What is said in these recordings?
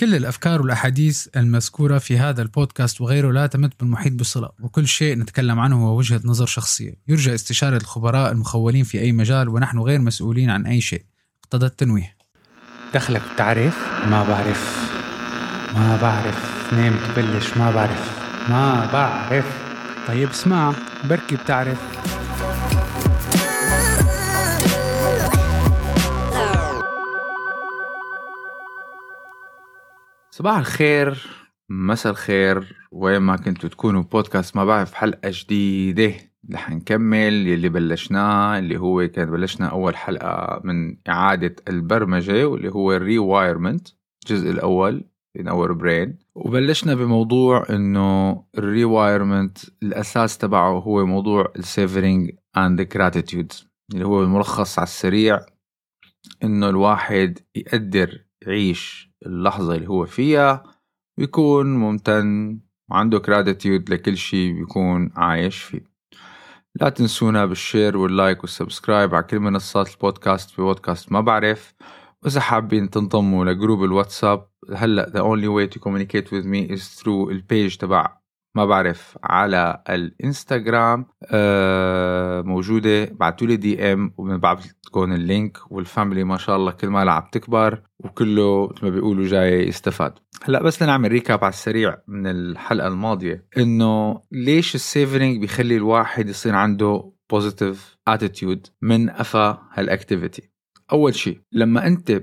كل الأفكار والأحاديث المذكورة في هذا البودكاست وغيره لا تمت بالمحيط بصلة، وكل شيء نتكلم عنه هو وجهة نظر شخصية يرجى استشارة الخبراء المخولين في أي مجال، ونحن غير مسؤولين عن أي شيء. اقتضى التنويه. دخلك بتعرف؟ ما بعرف نام تبلش ما بعرف. طيب اسمع، بركي بتعرف. صباح الخير، مساء الخير، وين ما كنتوا تكونوا. بودكاست ما بعرف حلقة جديدة. رح نكمل يلي بلشناه، اللي هو كان بلشنا أول حلقة من إعادة البرمجة، واللي هو الريوايرمنت الجزء الأول من أور برين. وبلشنا بموضوع إنه الريوايرمنت الأساس تبعه هو موضوع السيفرينج and the gratitude، اللي هو الملخص على السريع إنه الواحد يقدر يعيش اللحظة اللي هو فيها ويكون ممتن وعنده gratitude لكل شيء بيكون عايش فيه. لا تنسونا بالشير واللايك والسبسكرايب على كل منصات البودكاست بودكاست ما بعرف. وإذا حابين تنضموا لجروب الواتساب هلأ، the only way to communicate with me is through البيج تبع ما بعرف على الانستغرام، موجودة. بعتوا لي DM وبنبعتكم اللينك. والفاميلي ما شاء الله كل ما لعب تكبر، وكله مثل ما بيقولوا جاي يستفاد. هلأ بس لنعمل ريكاب على السريع من الحلقة الماضية، إنه ليش السيفرينج بيخلي الواحد يصير عنده positive attitude من أفا هالأكتيفيتي. أول شيء، لما أنت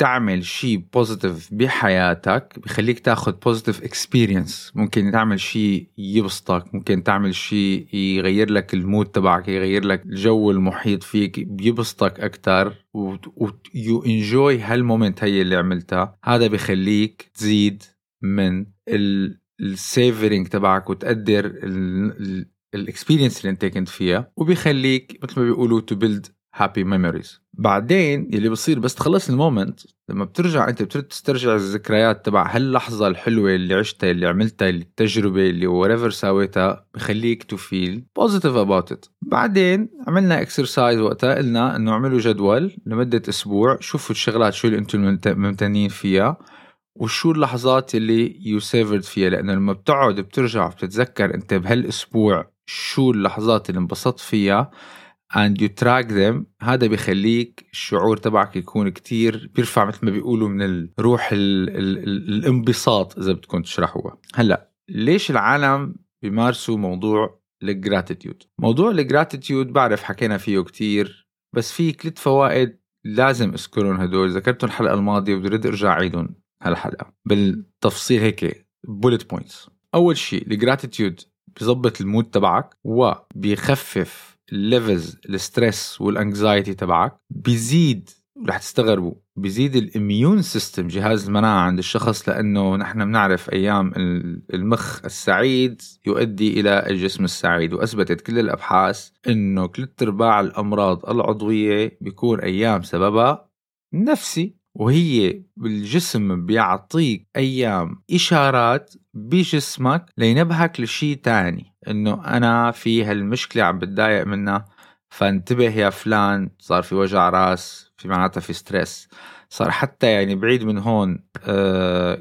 تعمل شيء positive بحياتك بيخليك تاخذ positive experience. ممكن تعمل شيء يبسطك، ممكن تعمل شيء يغير لك المود تبعك، يغير لك الجو المحيط فيك، بيبسطك أكتر ويو انجوي هالمومنت هي اللي عملتها. هذا بيخليك تزيد من السيفرينج تبعك وتقدر الاكسبيرينس اللي انت كنت فيها، وبيخليك مثل ما بيقولوا to build happy memories. بعدين اللي بصير بس تخلص المومنت، لما بترجع انت بتسترجع الذكريات تبع هاللحظة الحلوة اللي عشتها، اللي عملتها، اللي التجربة اللي whatever ساويتها، بخليك to feel positive about it. بعدين عملنا exercise وقتها، قلنا انه اعملوا جدول لمدة اسبوع، شوفوا الشغلات شو اللي انتم ممتنين فيها وشو اللحظات اللي you savored فيها. لانه لما بتقعد بترجع بتتذكر انت بهالاسبوع شو اللحظات اللي انبسطت فيها and you track them، هذا بيخليك الشعور تبعك يكون كتير بيرفع، مثل ما بيقولوا، من الروح الانبساط إذا بتكون تشرحوها. هلأ ليش العالم بيمارسوا موضوع الجراتيتيود؟ موضوع الجراتيتيود بعرف حكينا فيه كتير، بس فيه 3 فوائد لازم أذكرهم. هدول ذكرتهم الحلقة الماضية وبدي أرجع عيدهم هالحلقة بالتفصيل هيك bullet points. أول شيء، الجراتيتيود بيضبط المود تبعك وبيخفف levels الستريس والانكزايتي تبعك، بيزيد، رح تستغربوا، بيزيد الاميون سيستم، جهاز المناعة عند الشخص. لأنه نحن بنعرف أيام المخ السعيد يؤدي إلى الجسم السعيد، وأثبتت كل الأبحاث أنه 3/4 الأمراض العضوية بيكون أيام سببها نفسي، وهي بالجسم بيعطيك أيام إشارات بجسمك لينبهك لشي تاني، إنه أنا في هالمشكلة عم بتضايق منها، فانتبه يا فلان، صار في وجع راس، في معناتها في ستريس صار. حتى يعني بعيد من هون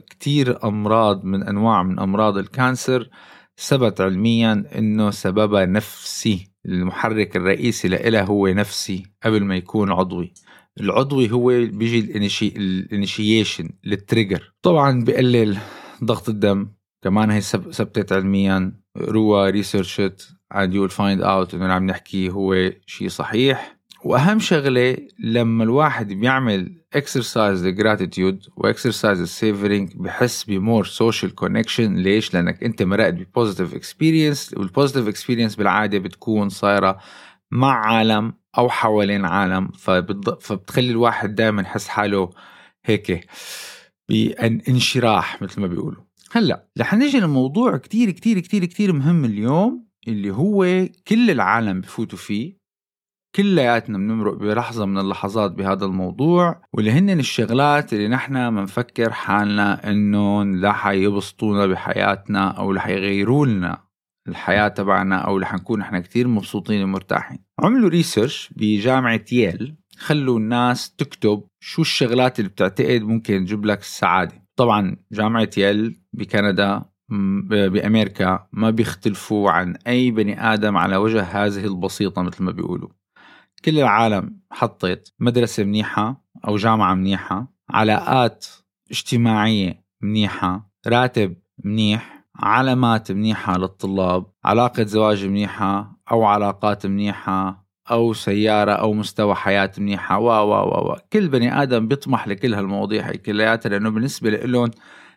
كتير أمراض من أنواع من أمراض الكانسر ثبت علميا إنه سببها نفسي. المحرك الرئيسي لإله هو نفسي قبل ما يكون عضوي. العضوي هو بيجي الانيشيشن للتريجر. طبعا بقلل ضغط الدم كمان، هي ثبتت علميا، روى ريسيرشت and you'll find out انه اللي عم نحكيه هو شيء صحيح. واهم شغله، لما الواحد بيعمل exercise the gratitude و exercise the savoring بحس بمور social connection. ليش؟ لانك انت مرقت بpositive experience، والpositive experience بالعاده بتكون صايره مع عالم أو حوالين عالم، فبتخلي الواحد دائما يحس حاله هيك بانشراح مثل ما بيقولوا. هلأ رح نجي لموضوع كتير كتير كتير كتير مهم اليوم، اللي هو كل العالم بفوتوا فيه، كلياتنا بنمرق بلحظة من اللحظات بهذا الموضوع، واللي هن الشغلات اللي نحنا منفكر حالنا إنه لا حيبسطونا بحياتنا أو لا حيغيرولنا الحياة تبعنا، أو اللي حنكون إحنا كتير مبسوطين ومرتاحين. عملوا ريسيرش بجامعة ييل، خلوا الناس تكتب شو الشغلات اللي بتعتقد ممكن تجيب لك السعادة. طبعا جامعة ييل بكندا بأمريكا ما بيختلفوا عن أي بني آدم على وجه هذه البسيطة مثل ما بيقولوا. كل العالم حطت مدرسة منيحة أو جامعة منيحة، علاقات اجتماعية منيحة، راتب منيح، علامات منيحة للطلاب، علاقة زواج منيحة أو علاقات منيحة أو سيارة أو مستوى حياة منيحة، كل بني آدم بيطمح لكل هالمواضيع كلياتها، لأنه بالنسبة لهم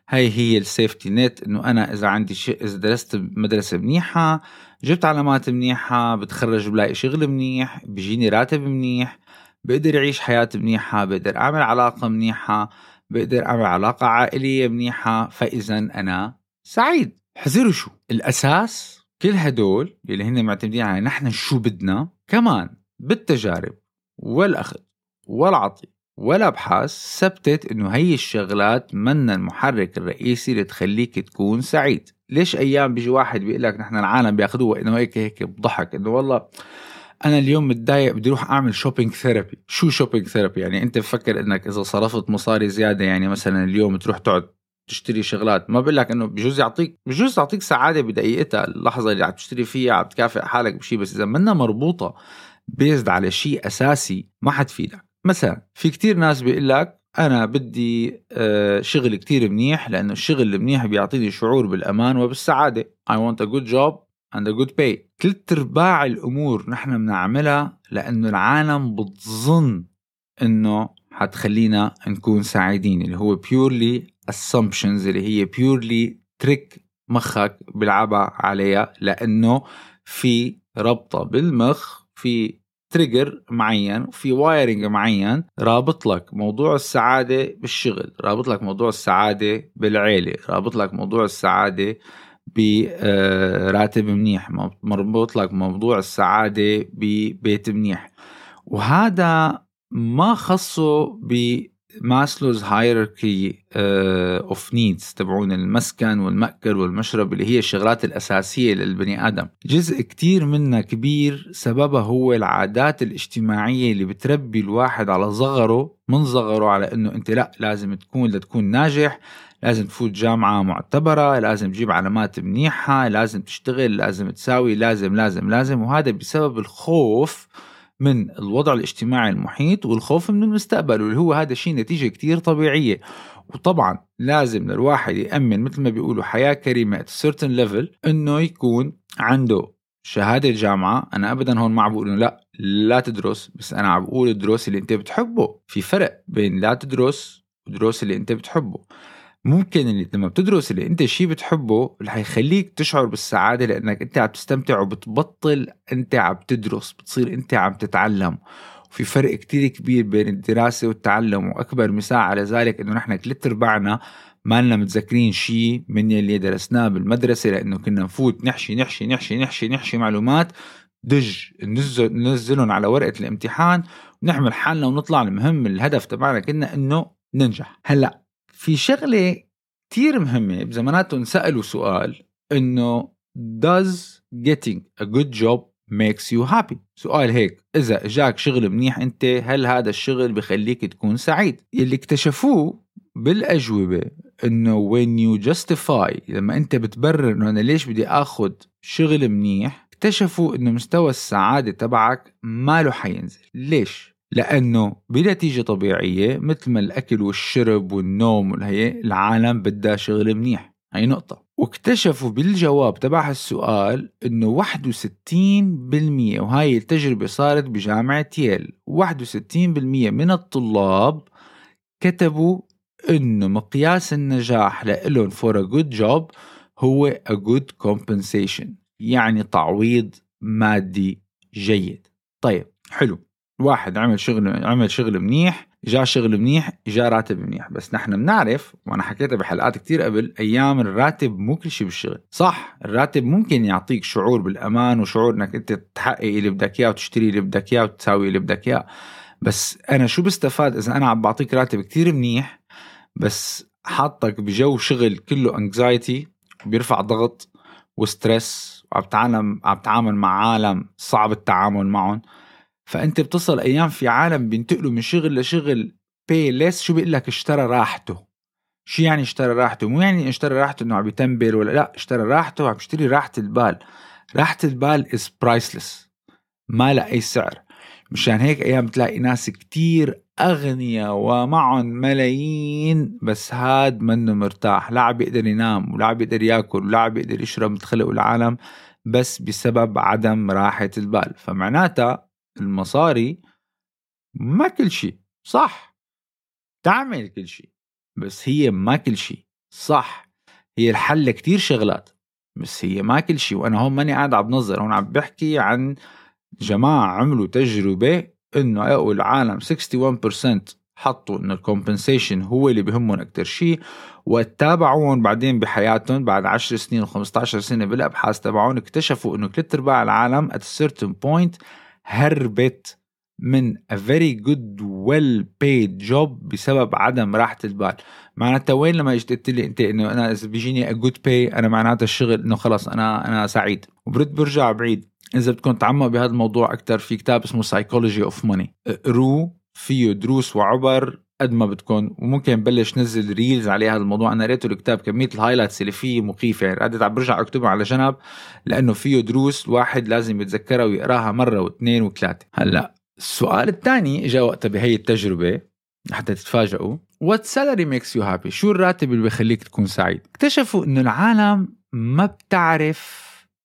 هي السيفتي نت، إنه أنا إذا عندي شيء، إذا درست مدرسة منيحة، جبت علامات منيحة، بتخرج بلاقي شغل منيح، بيجيني راتب منيح، بقدر أعيش حياة منيحة، بقدر أعمل علاقة منيحة، بقدر أعمل علاقة عائلية منيحة، فإذا أنا سعيد. حذروا شو الأساس كل هدول اللي هن معتمدين على نحن شو بدنا، كمان بالتجارب والأخذ والعطي والأبحاث ثبتت إنه هي الشغلات من المحرك الرئيسي اللي تخليك تكون سعيد. ليش أيام بيجي واحد بيقولك نحن العالم بياخدوه إنه هيك بضحك، إنه والله أنا اليوم متضايق بدي روح أعمل شوبينج ثيرابي. شو شوبينج ثيرابي؟ يعني أنت بفكر إنك إذا صرفت مصاري زيادة، يعني مثلا اليوم تروح تقعد تشتري شغلات، ما بقول لك إنه بجوز يعطيك سعادة بدقيقتها، اللحظة اللي عم تشتري فيها عم تكافئ حالك بشيء، بس إذا منها مربوطة بيزد على شيء أساسي ما حتفيدك. مثلا في كتير ناس بيقول لك أنا بدي شغل كتير منيح، لأنه الشغل المنيح بيعطيني شعور بالأمان وبالسعادة. I want a good job and a good pay. ثلاث أرباع الأمور نحن بنعملها لأنه العالم بتظن إنه حتخلينا نكون سعيدين، اللي هو purely assumptions، اللي هي purely trick مخك بلعبها عليها، لأنه في ربطة بالمخ، في تريجر معين، وفي وايرنج معين رابط لك موضوع السعادة بالشغل، رابط لك موضوع السعادة بالعيلة، رابط لك موضوع السعادة براتب منيح، مربوط لك موضوع السعادة ببيت منيح. وهذا ما خصه بماسلوز هايراركي اوف نيدز تبعون المسكن والمأكل والمشرب، اللي هي الشغلات الأساسية للبني آدم. جزء كتير منها كبير سببه هو العادات الاجتماعية اللي بتربي الواحد على صغره، من صغره، على انه انت لا لازم تكون، لتكون ناجح لازم تفوت جامعة معتبرة، لازم تجيب علامات منيحة، لازم تشتغل، لازم تساوي، لازم. وهذا بسبب الخوف من الوضع الاجتماعي المحيط والخوف من المستقبل، واللي هو هذا الشيء نتيجة كتير طبيعية. وطبعا لازم للواحد يأمن مثل ما بيقولوا حياة كريمة certain level، انه يكون عنده شهادة جامعة. أنا أبدا هون ما بقول إنه لا تدرس، بس أنا بقول الدروس اللي أنت بتحبه. في فرق بين لا تدرس ودروس اللي أنت بتحبه. ممكن اللي لما بتدرس اللي انت شيء بتحبه اللي حيخليك تشعر بالسعادة، لأنك انت عم تستمتع، وبتبطل انت عم تدرس، بتصير انت عم تتعلم. وفي فرق كتير كبير بين الدراسة والتعلم، وأكبر مثال على ذلك انه نحن ثلاث أرباعنا ما لنا متذكرين شيء من اللي درسناه بالمدرسة، لأنه كنا نفوت نحشي معلومات، ننزلهم على ورقة الامتحان ونحمل حالنا ونطلع. المهم الهدف تبعنا كنا انه ننجح. هلأ في شغلة كتير مهمة، بزماناتهم سألوا سؤال إنه does getting a good job makes you happy؟ سؤال هيك، إذا جاك شغل منيح أنت هل هذا الشغل بخليك تكون سعيد؟ اللي اكتشفوه بالأجوبة إنه when you justify، لما أنت بتبرر إنه أنا ليش بدي أخذ شغل منيح، اكتشفوا إنه مستوى السعادة تبعك ما له حينزل. ليش؟ لأنه بنتيجة طبيعية مثل ما الأكل والشرب والنوم والهي، العالم بدها شغل منيح. هاي نقطة. واكتشفوا بالجواب تبع السؤال إنه 61%، وهاي التجربة صارت بجامعة ييل، 61% من الطلاب كتبوا إنه مقياس النجاح لإلهم for a good job هو a good compensation، يعني تعويض مادي جيد. طيب حلو، واحد عمل شغل منيح، جاء شغل منيح، جاء راتب منيح، بس نحن بنعرف، وأنا حكيتها بحلقات كتير قبل، أيام الراتب مو كل شيء بالشغل. صح، الراتب ممكن يعطيك شعور بالأمان وشعور إنك أنت تحقق اللي بدك إياه وتشتري اللي بدك إياه وتساوي اللي بدك إياه، بس أنا شو بستفاد إذا أنا عم بعطيك راتب كتير منيح بس حاطك بجو شغل كله anxiety، بيرفع ضغط وسترس، وعم تعامل مع عالم صعب التعامل معهم. فأنت بتصل أيام في عالم بينتقلوا من شغل لشغل pay less، شو بيقول لك؟ اشترى راحته. شو يعني اشترى راحته؟ مو يعني اشترى راحته انه عم يتنبل ولا لا، اشترى راحته وعم يشتري راحة البال. راحة البال is priceless، ما لها أي سعر. مشان هيك أيام تلاقي ناس كتير أغنياء ومعهم ملايين بس هاد منه مرتاح، لا بيقدر ينام ولا بيقدر يأكل ولا بيقدر يشرب، متخلق العالم بس بسبب عدم راحة البال. فمعناتها المصاري ما كل شيء، صح، تعمل كل شيء، بس هي ما كل شيء، صح، هي الحل كتير شغلات بس هي ما كل شيء. وأنا هون ماني قاعد عم بنظر، هون عم بحكي عن جماعة عملوا تجربة إنه أقول العالم 61% حطوا إنه الكومبنسيشن هو اللي بهمهم أكتر شيء، وتابعون بعدين بحياتهم بعد 10 سنين و15 سنة بالأبحاث تبعون، اكتشفوا إنه 3/4 العالم at a certain point هربت من a very good well paid job بسبب عدم راحة البال. معناتها وين لما اجت لي انت انه انا اذا بيجيني a good pay انا معناتها الشغل انه خلاص انا سعيد. وبرد برجع بعيد، اذا بدكم تعمقوا بهذا الموضوع اكثر في كتاب اسمه Psychology of Money، اقروه، فيه دروس وعبر قد ما بدكم، وممكن بلش نزل ريلز على هذا الموضوع. انا قريته الكتاب، كميه الهايلايتس اللي فيه مخيفه، يعني قعدت عم برجع اكتبه على جنب لانه فيه دروس الواحد لازم يتذكرها ويقراها مره واثنين وثلاثه. هلا السؤال الثاني جاء وقتها بهي التجربه حتى تتفاجئوا، what salary makes you happy، شو الراتب اللي بيخليك تكون سعيد. اكتشفوا انه العالم ما بتعرف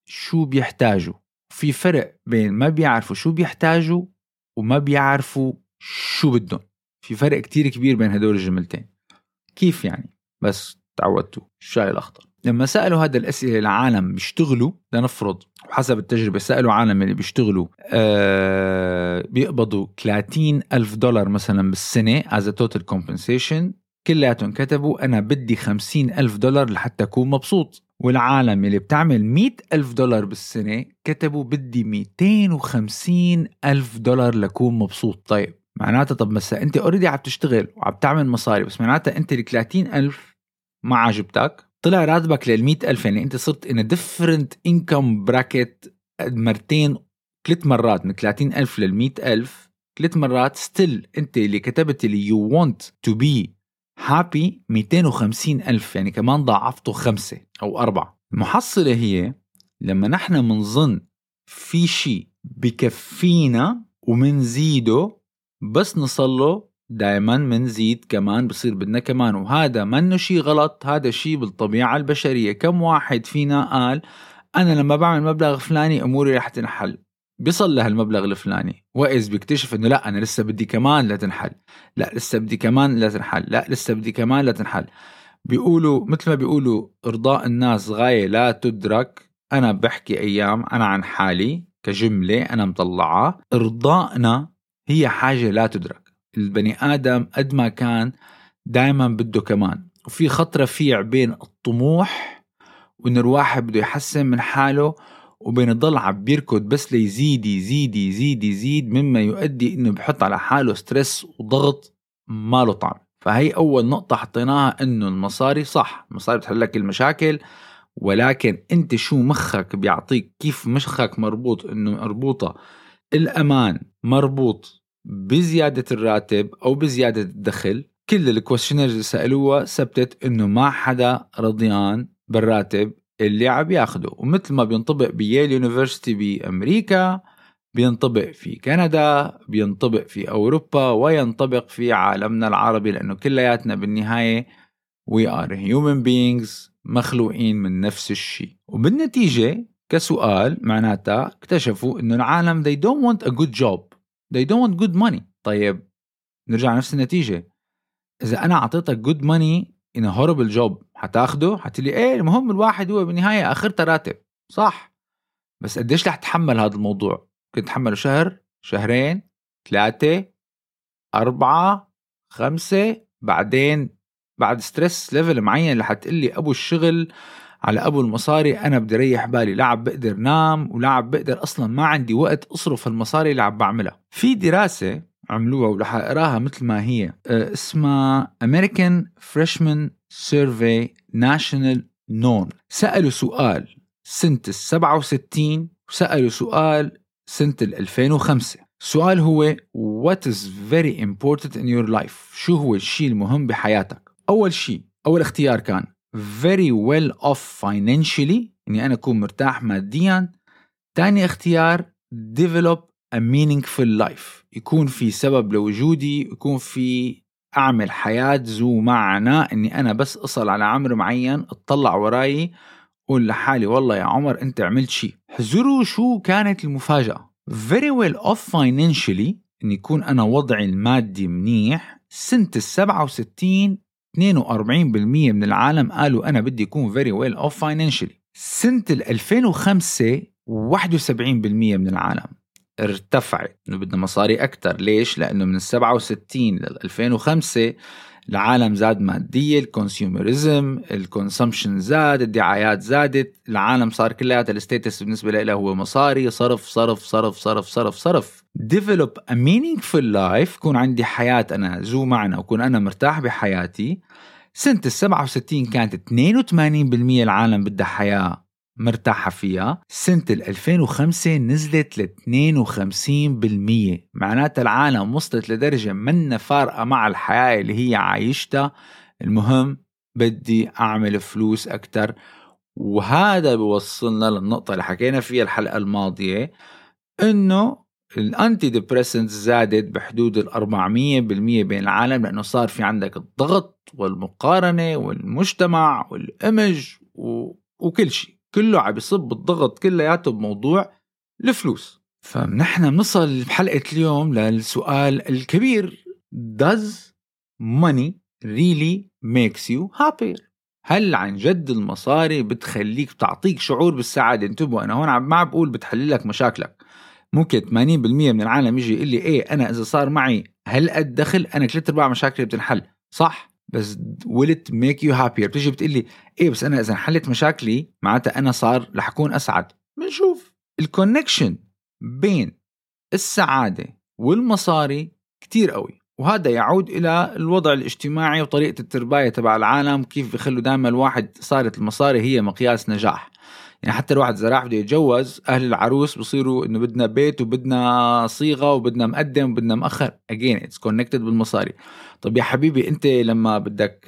شو بيحتاجوا، في فرق بين ما بيعرفوا شو بيحتاجوا وما بيعرفوا شو بدهم، في فرق كتير كبير بين هدول الجملتين. كيف يعني؟ بس تعودتوا الشاي الأخضر. لما سألوا هذا الأسئلة العالم بيشتغلوا، لنفرض وحسب التجربة سألوا عالم اللي بيشتغلوا بيقبضوا $30,000 مثلا بالسنة as a total compensation، كلياتهم كتبوا أنا بدي $50,000 لحتى أكون مبسوط. والعالم اللي بتعمل $100,000 بالسنة كتبوا بدي $250,000 لكون مبسوط. طيب معناتها طب مثلا انت اوريدي عم تشتغل وعم تعمل مصاري، بس معناتها انت ال30,000 ما عجبتك، طلع راتبك لل100,000، يعني انت صرت in a different income bracket مرتين، 3 مرات، من 30,000 لل100,000 3 مرات. still انت اللي كتبت اللي you want to be happy 250,000، يعني كمان ضاعفته 5 أو 4. المحصلة هي لما نحن منظن في شيء بكفينا ومنزيده بس نصله دائما منزيد كمان، بصير بدنا كمان، وهذا منه شيء غلط، هذا شيء بالطبيعة البشرية. كم واحد فينا قال أنا لما بعمل مبلغ فلاني أموري رح تنحل، بيصل له المبلغ الفلاني، وإذ بيكتشف إنه لا أنا لسه بدي كمان لا تنحل، لا لسه بدي كمان لا تنحل، لا لسه بدي كمان لا تنحل. بيقولوا مثل ما بيقولوا إرضاء الناس غاية لا تدرك. أنا بحكي أيام أنا عن حالي كجملة أنا مطلعة، إرضاءنا هي حاجة لا تدرك. البني آدم قد ما كان دايما بده كمان، وفي خط رفيع بين الطموح وإن الواحد بده يحسن من حاله وبين الضل عم بيركض بس ليزيد يزيد يزيد يزيد، مما يؤدي إنه بحط على حاله ستريس وضغط ما له طعم. فهي أول نقطة حطيناها، إنه المصاري صح، المصاري بتحل لك المشاكل، ولكن أنت شو مخك بيعطيك، كيف مخك مربوط، إنه مربوطة الأمان مربوط بزيادة الراتب أو بزيادة الدخل. كل الكويشنيرز اللي سألوها ثبتت إنه ما حدا رضيان بالراتب اللي عم ياخده، ومثل ما بينطبق بييل يونيفرسيتي بأمريكا بينطبق في كندا بينطبق في أوروبا وينطبق في عالمنا العربي، لأنه كلياتنا بالنهاية we are human beings، مخلوقين من نفس الشيء. وبالنتيجة كسؤال معناتها اكتشفوا إنه العالم they don't want a good job they don't want good money. طيب نرجع نفس النتيجة، إذا أنا أعطيتك good money in a horrible job هتاخده، هتقلي إيه المهم الواحد هو بالنهاية آخرته راتب، صح، بس قديش رح تحمل هذا الموضوع؟ كنت تحمله شهر، شهرين، 3، 4، 5، بعدين بعد ستريس ليفل معين رح تقلي أبو الشغل على أبو المصاري أنا بدي ريح بالي، لا عم بقدر نام ولا عم بقدر أصلا، ما عندي وقت أصرف المصاري اللي عم بعملها. في دراسة عملوها ورح أقراها مثل ما هي، اسمها American Freshman Survey National Norm. سألوا سؤال سنة 67 وسألوا سؤال سنة 2005. السؤال هو What is very important in your life، شو هو الشيء المهم بحياتك. أول شيء أول اختيار كان very well off financially، إني أنا أكون مرتاح ماديا. تاني اختيار develop a meaningful life، يكون في سبب لوجودي، يكون في أعمل حياة ذو معنى، إني أنا بس أصل على عمر معين أطلع وراي أقول لحالي والله يا عمر أنت عملت شيء. حزروا شو كانت المفاجأة، very well off financially إن يكون أنا وضعي المادي منيح. سنة 67 42% من العالم قالوا أنا بدي يكون very well off financially. سنة 2005 71% من العالم ارتفعت إنه بدنا مصاري أكتر. ليش؟ لأنه من 67 لل 2005 العالم زاد مادية، الكونسيومريزم، الكونسومشن زاد، الدعايات زادت، العالم صار كلياته الستيتس بالنسبة له هو مصاري، صرف صرف صرف صرف صرف صرف. develop a meaningful life، كون عندي حياة أنا ذو معنى وكون أنا مرتاح بحياتي. سنة 67 كانت 82% العالم بدها حياة مرتاحة فيها. سنة 2005 نزلت ل 52%، معناتها العالم وصلت لدرجة من فارقة مع الحياة اللي هي عايشتها، المهم بدي أعمل فلوس أكتر. وهذا بيوصلنا للنقطة اللي حكينا فيها الحلقة الماضية، إنه الأنتي ديبريسنت زادت بحدود 400% بين العالم، لأنه صار في عندك الضغط والمقارنة والمجتمع والإمج وكل شيء كله عم يصب الضغط كلياته بموضوع الفلوس. فنحن بنصل بحلقة اليوم للسؤال الكبير، does money really makes you happier؟ هل عن جد المصاري بتخليك بتعطيك شعور بالسعادة؟ انتبهوا أنا هون ما بقول بتحللك مشاكلك. ممكن 80% من العالم يجي يقول لي إيه أنا إذا صار معي هلقد دخل أنا 3/4 مشاكلي بتنحل، صح؟ بس will it make you happier؟ بتيجي بتقلي إيه بس أنا إذا حلت مشاكلي معناتها أنا صار رح أكون أسعد. بنشوف الكونكشن بين السعادة والمصاري كتير قوي، وهذا يعود إلى الوضع الاجتماعي وطريقة الترباية تبع العالم، كيف بيخلوا دائما الواحد صارت المصاري هي مقياس نجاح. يعني حتى الواحد إذا راح بده يتجوز أهل العروس بصيروا إنه بدنا بيت وبدنا صيغة وبدنا مقدم وبدنا مؤخر. again it's connected بالمصاري. طب يا حبيبي أنت لما بدك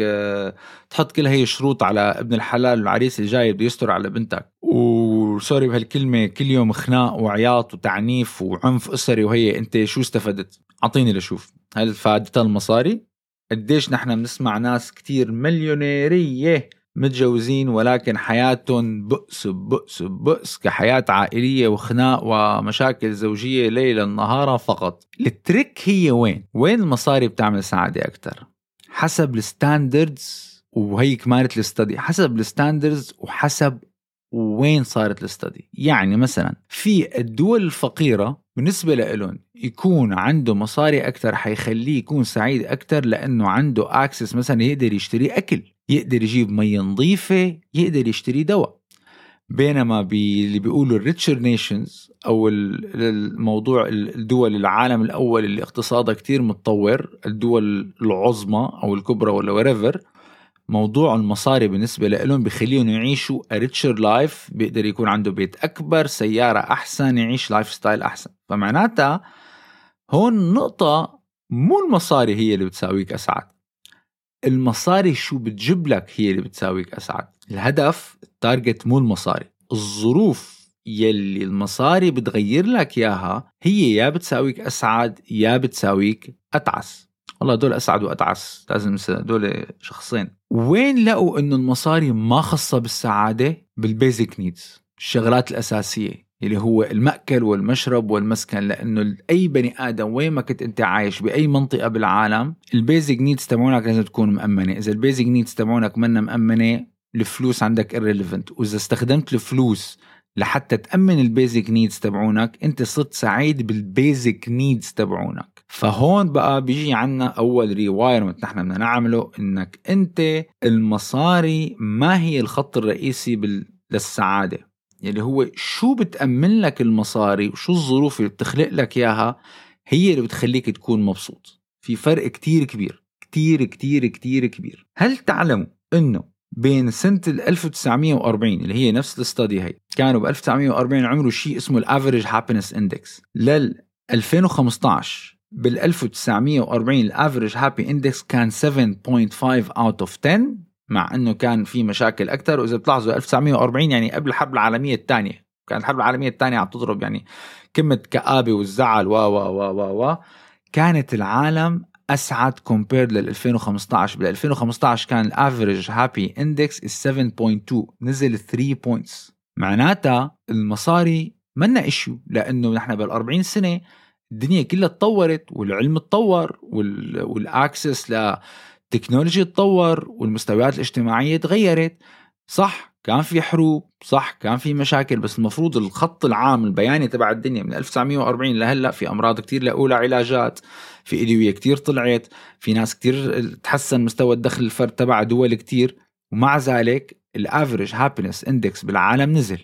تحط كل هاي الشروط على ابن الحلال والعريس اللي جاي بده يستر على بنتك، وسوري بهالكلمة كل يوم خناق وعياط وتعنيف وعنف أسري، وهي أنت شو استفدت؟ عطيني لشوف هل فادتها المصاري؟ قديش نحن بنسمع ناس كتير مليونيرية متجوزين ولكن حياتهم بؤس بؤس بؤس كحياة عائلية وخناق ومشاكل زوجية ليلا نهارا فقط. التريك هي وين المصاري بتعمل سعادة أكتر؟ حسب الستاندردز، وهي كمانت الستادي حسب الستاندردز وحسب وين صارت الستادي. يعني مثلا في الدول الفقيرة بالنسبة لهم يكون عنده مصاري أكتر حيخليه يكون سعيد أكتر، لأنه عنده أكسس، مثلا يقدر يشتري أكل، يقدر يجيب مية نظيفة، يقدر يشتري دواء. بينما اللي بيقولوا الريتشر نيشنز أو الموضوع الدول العالم الأول اللي اقتصادها كتير متطور، الدول العظمى أو الكبرى ولا وريفر، موضوع المصاري بالنسبة لهم بيخليهم يعيشوا ريتشر لايف، بيقدر يكون عنده بيت أكبر، سيارة أحسن، يعيش لايف ستايل أحسن. فمعناتها هون نقطة، مو المصاري هي اللي بتساويك أسعد، المصاري شو بتجيب لك هي اللي بتساويك أسعد. الهدف التارجت مو المصاري، الظروف يلي المصاري بتغير لك ياها هي يا بتساويك أسعد يا بتساويك أتعس. والله دول أسعد وأتعس لازم دول شخصين. وين لقوا إنه المصاري ما خاصة بالسعادة؟ بالبيزيك نيدز، الشغلات الأساسية اللي هو المأكل والمشرب والمسكن. لأنه أي بني آدم وين ما كنت أنت عايش بأي منطقة بالعالم، البيزيك نيدز تبعونك لازم تكون مأمنة. إذا البيزيك نيدز تبعونك منا مأمنة، الفلوس عندك irrelevant. وإذا استخدمت الفلوس لحتى تأمن البيزيك نيدز تبعونك، أنت صرت سعيد بالبيزيك نيدز تبعونك. فهون بقى بيجي عنا أول ريوايرمنت نحن بدنا نعمله، إنك أنت المصاري ما هي الخط الرئيسي للسعادة، يعني هو شو بتأمن لك المصاري وشو الظروف اللي بتخلق لك إياها هي اللي بتخليك تكون مبسوط. في فرق كتير كبير كتير كتير كتير كبير. هل تعلموا إنه بين سنة 1940 اللي هي نفس الستادي هاي، كانوا ب 1940 عملوا شيء اسمه الافريج هابينس اندكس، لل 2015 بال 1940 الافريج هابي اندكس كان 7.5 out of 10، مع أنه كان في مشاكل أكتر. وإذا بتلاحظوا 1940 يعني قبل الحرب العالمية الثانية، كانت الحرب العالمية الثانية عم تضرب يعني كمة كآبة والزعل و و و و كانت العالم أسعد compared لل 2015. بال 2015 كان ال average happy index is 7.2 نزل 3 points. معناتها المصاري منا إشيو، لأنه نحن بال40 سنة الدنيا كلها تطورت والعلم تطور والأكسس لتكنولوجيا تطور والمستويات الاجتماعية تغيرت. صح كان في حروب، صح كان في مشاكل، بس المفروض الخط العام البياني تبع الدنيا من 1940 لهلأ في أمراض كتير لأولى علاجات، في أدوية كتير طلعت، في ناس كتير تحسن مستوى الدخل الفرد تبع دول كتير، ومع ذلك الافريج هابينس اندكس بالعالم نزل.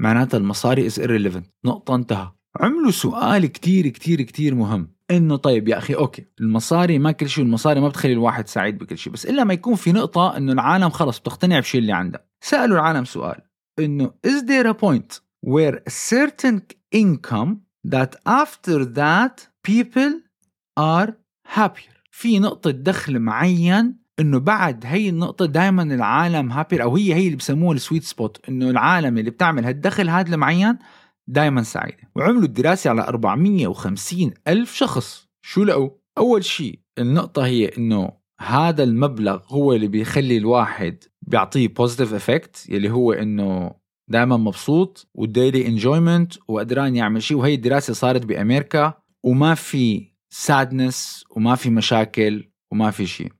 معناتها المصاري is irrelevant، نقطة انتهى. عملوا سؤال كتير كتير كتير مهم، إنه طيب يا أخي أوكي المصاري ما كل شيء، المصاري ما بتخلي الواحد سعيد بكل شيء، بس إلا ما يكون في نقطة إنه العالم خلص بتقتنع بشيء اللي عنده. سألوا العالم سؤال إنه is there a point where a certain income that after that people are happier؟ في نقطة دخل معين إنه بعد هاي النقطة دائما العالم هابير، أو هي اللي بسموها السويت سبوت، إنه العالم اللي بتعمل هالدخل هذا المعين دائما سعيدة. وعملوا الدراسة على 450,000 شخص. شو لقوا؟ أول شيء النقطة هي إنه هذا المبلغ هو اللي بيخلي الواحد بيعطيه positive effect، يلي هو إنه دائما مبسوط والدايلي enjoyment وقدران يعمل شيء. وهي الدراسة صارت بأمريكا، وما في sadness وما في مشاكل وما في شيء.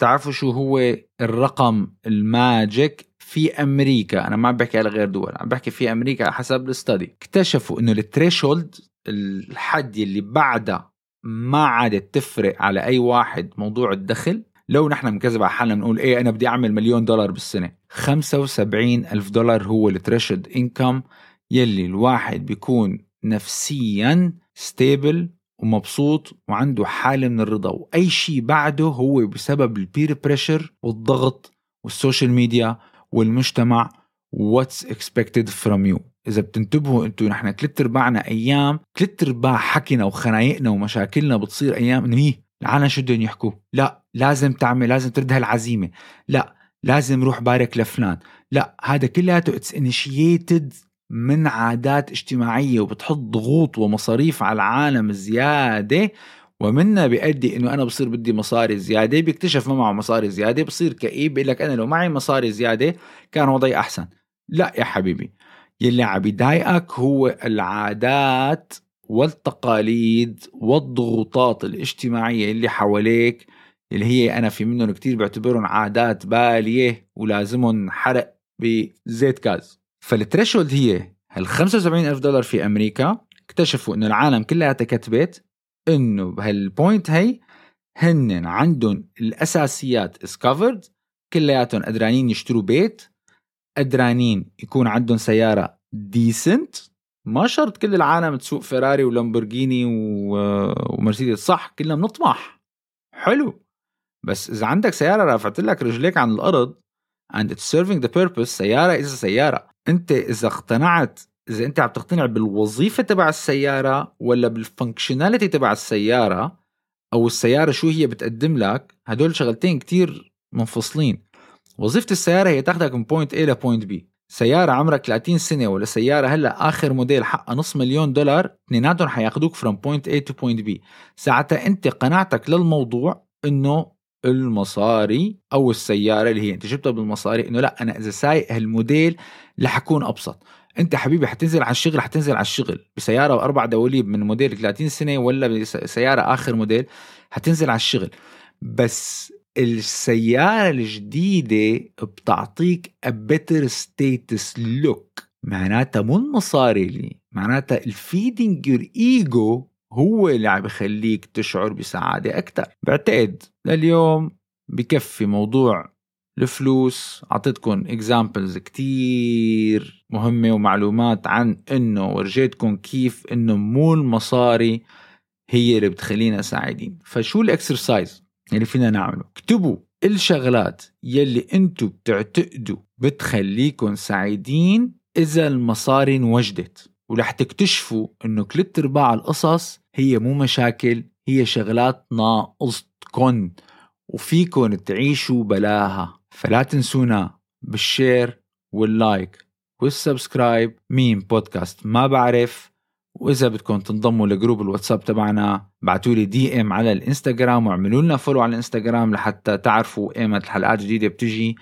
تعرفوا شو هو الرقم الماجيك في أمريكا؟ أنا ما بحكي على غير دول، أنا بحكي في أمريكا على حسب الستادي. اكتشفوا إنه التريشولد، الحد اللي بعده ما عادت تفرق على أي واحد موضوع الدخل. لو نحن مكذب على حالنا بنقول إيه أنا بدي أعمل $1,000,000 بالسنة، $75,000 هو التريشولد إنكم يلي الواحد بيكون نفسيا ستيبل ومبسوط وعنده حالة من الرضا، وأي شيء بعده هو بسبب البير بريشر والضغط والسوشيال ميديا والمجتمع what's expected from you. إذا بتنتبهوا أنتوا نحن 3/4 أيام 3/4 حكينا وخنايقنا ومشاكلنا بتصير أيام إنه هي العالم شو بدهم يحكوا، لا لازم تعمل، لازم ترد هالعزيمة، لا لازم روح بارك لفلان، لا هذا كله it's initiated من عادات اجتماعية، وبتحط ضغوط ومصاريف على العالم زيادة، ومنها بيؤدي انه انا بصير بدي مصاري زيادة، بيكتشف ما معه مصاري زيادة بصير كئيب، بيقول لك انا لو معي مصاري زيادة كان وضعي احسن. لا يا حبيبي، يلي عم يضايقك هو العادات والتقاليد والضغوطات الاجتماعية اللي حواليك، اللي هي انا في منهم كتير بعتبرهم عادات بالية ولازمهم حرق بزيت كاز. فالتريشولد هي $75,000 في أمريكا. اكتشفوا إنه العالم كلها تكتبت إنه بهالبوينت هي هن عندهم الأساسيات اسكافرد، كلياتهم قدرانين يشتروا بيت، قدرانين يكون عندهم سيارة ديسنت. ما شرط كل العالم تسوق فراري ولامبورجيني ومرسيدس، صح كلنا بنطمح حلو، بس إذا عندك سيارة رافعت لك رجليك عن الأرض and it's serving the purpose، سيارة إذا سيارة أنت، إذا اقتنعت، إذا أنت عم تقتنع بالوظيفة تبع السيارة ولا بالفانكشناليتي تبع السيارة، أو السيارة شو هي بتقدم لك، هدول شغلتين كتير منفصلين. وظيفة السيارة هي تاخدك من point A ل point B. سيارة عمرك 30 سنة ولا سيارة هلأ آخر موديل حقه $500,000، اثنيناتهم حياخدوك from point A to point B. ساعتها أنت قناعتك للموضوع إنه المصاري أو السيارة اللي هي أنت جبتها بالمصاري، إنه لأ أنا إذا سايق هالموديل رح أكون أبسط. أنت حبيبي حتنزل على الشغل، حتنزل على الشغل بسيارة و4 دواليب من موديل 30 سنة ولا بسيارة آخر موديل، حتنزل على الشغل. بس السيارة الجديدة بتعطيك a better status look. معناتها مو المصاري لي، معناتها feeding your ego هو اللي عم يخليك تشعر بسعادة أكتر. بعتقد لليوم بكفي موضوع الفلوس، عطيتكم examples كتير مهمة ومعلومات عن إنه، ورجيتكم كيف إنه مو المصاري هي اللي بتخلينا سعيدين. فشو الإكسرسايز اللي فينا نعمله؟ اكتبوا الشغلات يلي أنتوا بتعتقدوا بتخليكم سعيدين إذا المصاري انوجدت، ولح تكتشفوا إنه 3/4 القصص هي مو مشاكل، هي شغلات ناقصتكن وفيكن تعيشوا بلاها. فلا تنسونا بالشير واللايك والسبسكرايب. مين بودكاست ما بعرف. وإذا بدكم تنضموا لجروب الواتساب تبعنا بعتولي DM على الإنستغرام واعملوا لنا فولو على الإنستغرام لحتى تعرفوا إيمت الحلقات جديدة بتجي.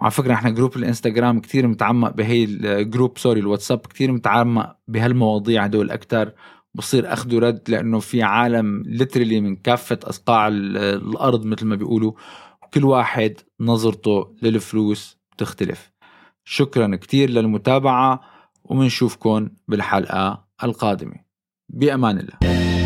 وعلى فكرة احنا جروب الإنستغرام كتير متعمق بهي الجروب، سوري الواتساب كتير متعمق بهالمواضيع هدول أكتر، بصير أخذ ورد لأنه في عالم literally من كافة أصقاع الأرض مثل ما بيقولوا، وكل واحد نظرته للفلوس بتختلف. شكرا كتير للمتابعة ومنشوفكن بالحلقة القادمة. بأمان الله.